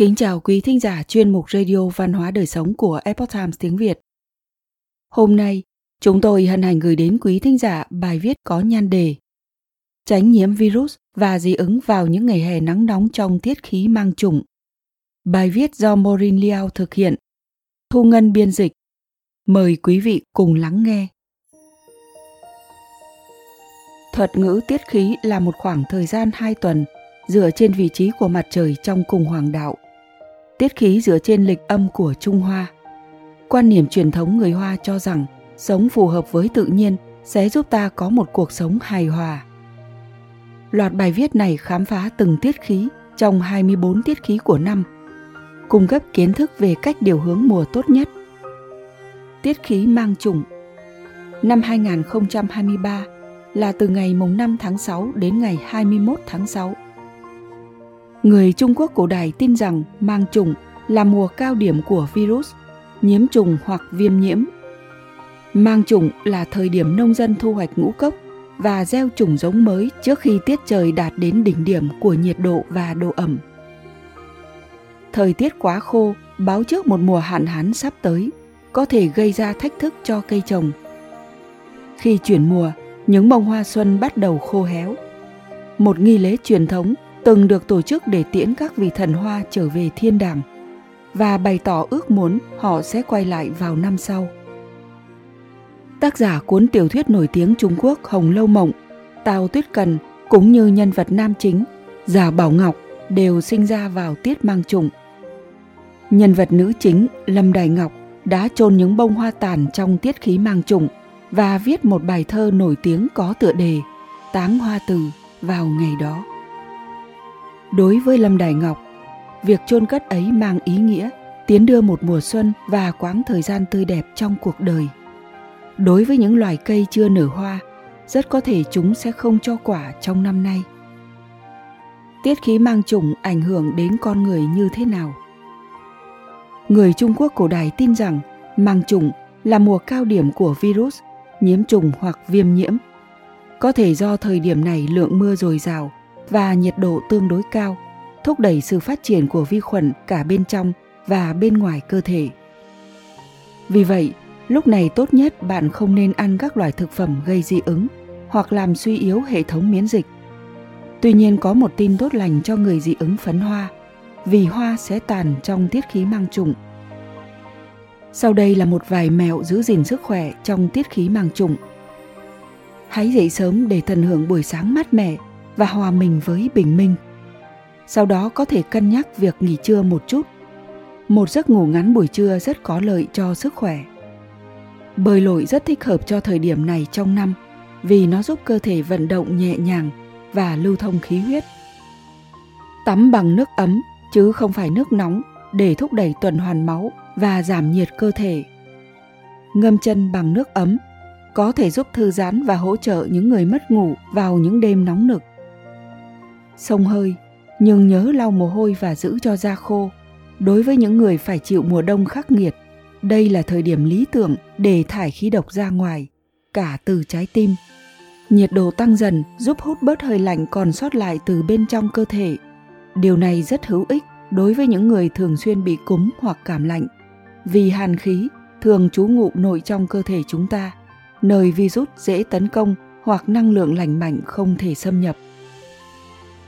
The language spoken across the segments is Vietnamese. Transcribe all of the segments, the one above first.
Kính chào quý thính giả chuyên mục Radio Văn hóa Đời Sống của Epoch Times tiếng Việt. Hôm nay, chúng tôi hân hạnh gửi đến quý thính giả bài viết có nhan đề Tránh nhiễm virus và dị ứng vào những ngày hè nắng nóng trong tiết khí mang chủng. Bài viết do Morin Liao thực hiện, Thu Ngân biên dịch. Mời quý vị cùng lắng nghe. Thuật ngữ tiết khí là một khoảng thời gian 2 tuần dựa trên vị trí của mặt trời trong cùng hoàng đạo. Tiết khí dựa trên lịch âm của Trung Hoa. Quan niệm truyền thống người Hoa cho rằng sống phù hợp với tự nhiên sẽ giúp ta có một cuộc sống hài hòa. Loạt bài viết này khám phá từng tiết khí trong 24 tiết khí của năm, cung cấp kiến thức về cách điều hướng mùa tốt nhất. Tiết khí mang chủng năm 2023 là từ ngày mùng 5 tháng 6 đến ngày 21 tháng 6. Người Trung Quốc cổ đại tin rằng mang chủng là mùa cao điểm của virus, nhiễm trùng hoặc viêm nhiễm. Mang chủng là thời điểm nông dân thu hoạch ngũ cốc và gieo chủng giống mới trước khi tiết trời đạt đến đỉnh điểm của nhiệt độ và độ ẩm. Thời tiết quá khô báo trước một mùa hạn hán sắp tới, có thể gây ra thách thức cho cây trồng. Khi chuyển mùa, những bông hoa xuân bắt đầu khô héo. Một nghi lễ truyền thống từng được tổ chức để tiễn các vị thần hoa trở về thiên đàng và bày tỏ ước muốn họ sẽ quay lại vào năm sau. Tác giả cuốn tiểu thuyết nổi tiếng Trung Quốc Hồng Lâu Mộng, Tào Tuyết Cần cũng như nhân vật nam chính Giả Bảo Ngọc đều sinh ra vào tiết mang chủng. Nhân vật nữ chính Lâm Đại Ngọc đã chôn những bông hoa tàn trong tiết khí mang chủng và viết một bài thơ nổi tiếng có tựa đề Táng Hoa Từ vào ngày đó. Đối với Lâm Đại Ngọc, việc chôn cất ấy mang ý nghĩa tiến đưa một mùa xuân và quãng thời gian tươi đẹp trong cuộc đời. Đối với những loài cây chưa nở hoa, rất có thể chúng sẽ không cho quả trong năm nay. Tiết khí mang chủng ảnh hưởng đến con người như thế nào? Người Trung Quốc cổ đại tin rằng mang chủng là mùa cao điểm của virus, nhiễm trùng hoặc viêm nhiễm. Có thể do thời điểm này lượng mưa dồi dào và nhiệt độ tương đối cao, thúc đẩy sự phát triển của vi khuẩn cả bên trong và bên ngoài cơ thể. Vì vậy, lúc này tốt nhất bạn không nên ăn các loại thực phẩm gây dị ứng hoặc làm suy yếu hệ thống miễn dịch. Tuy nhiên có một tin tốt lành cho người dị ứng phấn hoa, vì hoa sẽ tàn trong tiết khí mang chủng. Sau đây là một vài mẹo giữ gìn sức khỏe trong tiết khí mang chủng. Hãy dậy sớm để tận hưởng buổi sáng mát mẻ và hòa mình với bình minh. Sau đó có thể cân nhắc việc nghỉ trưa một chút. Một giấc ngủ ngắn buổi trưa rất có lợi cho sức khỏe. Bơi lội rất thích hợp cho thời điểm này trong năm vì nó giúp cơ thể vận động nhẹ nhàng và lưu thông khí huyết. Tắm bằng nước ấm chứ không phải nước nóng để thúc đẩy tuần hoàn máu và giảm nhiệt cơ thể. Ngâm chân bằng nước ấm có thể giúp thư giãn và hỗ trợ những người mất ngủ vào những đêm nóng nực. Xông hơi, nhưng nhớ lau mồ hôi và giữ cho da khô. Đối với những người phải chịu mùa đông khắc nghiệt, đây là thời điểm lý tưởng để thải khí độc ra ngoài, cả từ trái tim. Nhiệt độ tăng dần giúp hút bớt hơi lạnh còn sót lại từ bên trong cơ thể. Điều này rất hữu ích đối với những người thường xuyên bị cúm hoặc cảm lạnh, vì hàn khí thường trú ngụ nội trong cơ thể chúng ta, nơi virus dễ tấn công hoặc năng lượng lành mạnh không thể xâm nhập.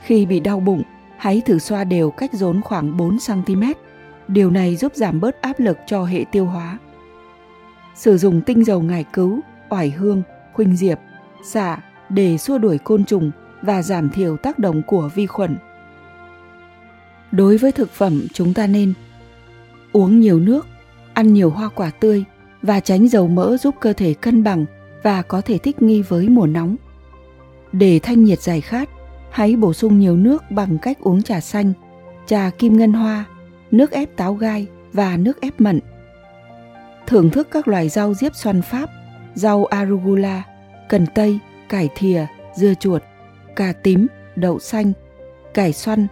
Khi bị đau bụng, hãy thử xoa đều cách rốn khoảng 4cm. Điều này giúp giảm bớt áp lực cho hệ tiêu hóa. Sử dụng tinh dầu ngải cứu, oải hương, khuynh diệp, xả để xua đuổi côn trùng và giảm thiểu tác động của vi khuẩn. Đối với thực phẩm, chúng ta nên uống nhiều nước, ăn nhiều hoa quả tươi và tránh dầu mỡ giúp cơ thể cân bằng và có thể thích nghi với mùa nóng. Để thanh nhiệt giải khát, hãy bổ sung nhiều nước bằng cách uống trà xanh, trà kim ngân hoa, nước ép táo gai và nước ép mận. Thưởng thức các loại rau diếp xoăn Pháp, rau arugula, cần tây, cải thìa, dưa chuột, cà tím, đậu xanh, cải xoăn,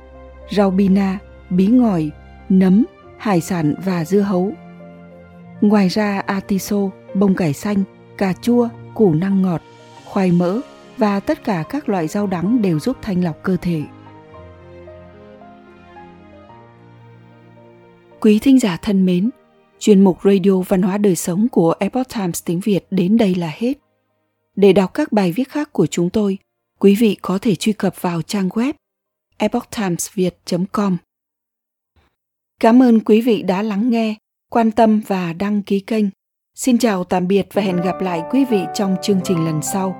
rau bina, bí ngòi, nấm, hải sản và dưa hấu. Ngoài ra atiso, bông cải xanh, cà chua, củ năng ngọt, khoai mỡ và tất cả các loại rau đắng đều giúp thanh lọc cơ thể. Quý thính giả thân mến, chuyên mục Radio Văn hóa Đời Sống của Epoch Times tiếng Việt đến đây là hết. Để đọc các bài viết khác của chúng tôi, quý vị có thể truy cập vào trang web EpochTimesViet.com. Cảm ơn quý vị đã lắng nghe, quan tâm và đăng ký kênh. Xin chào tạm biệt và hẹn gặp lại quý vị trong chương trình lần sau.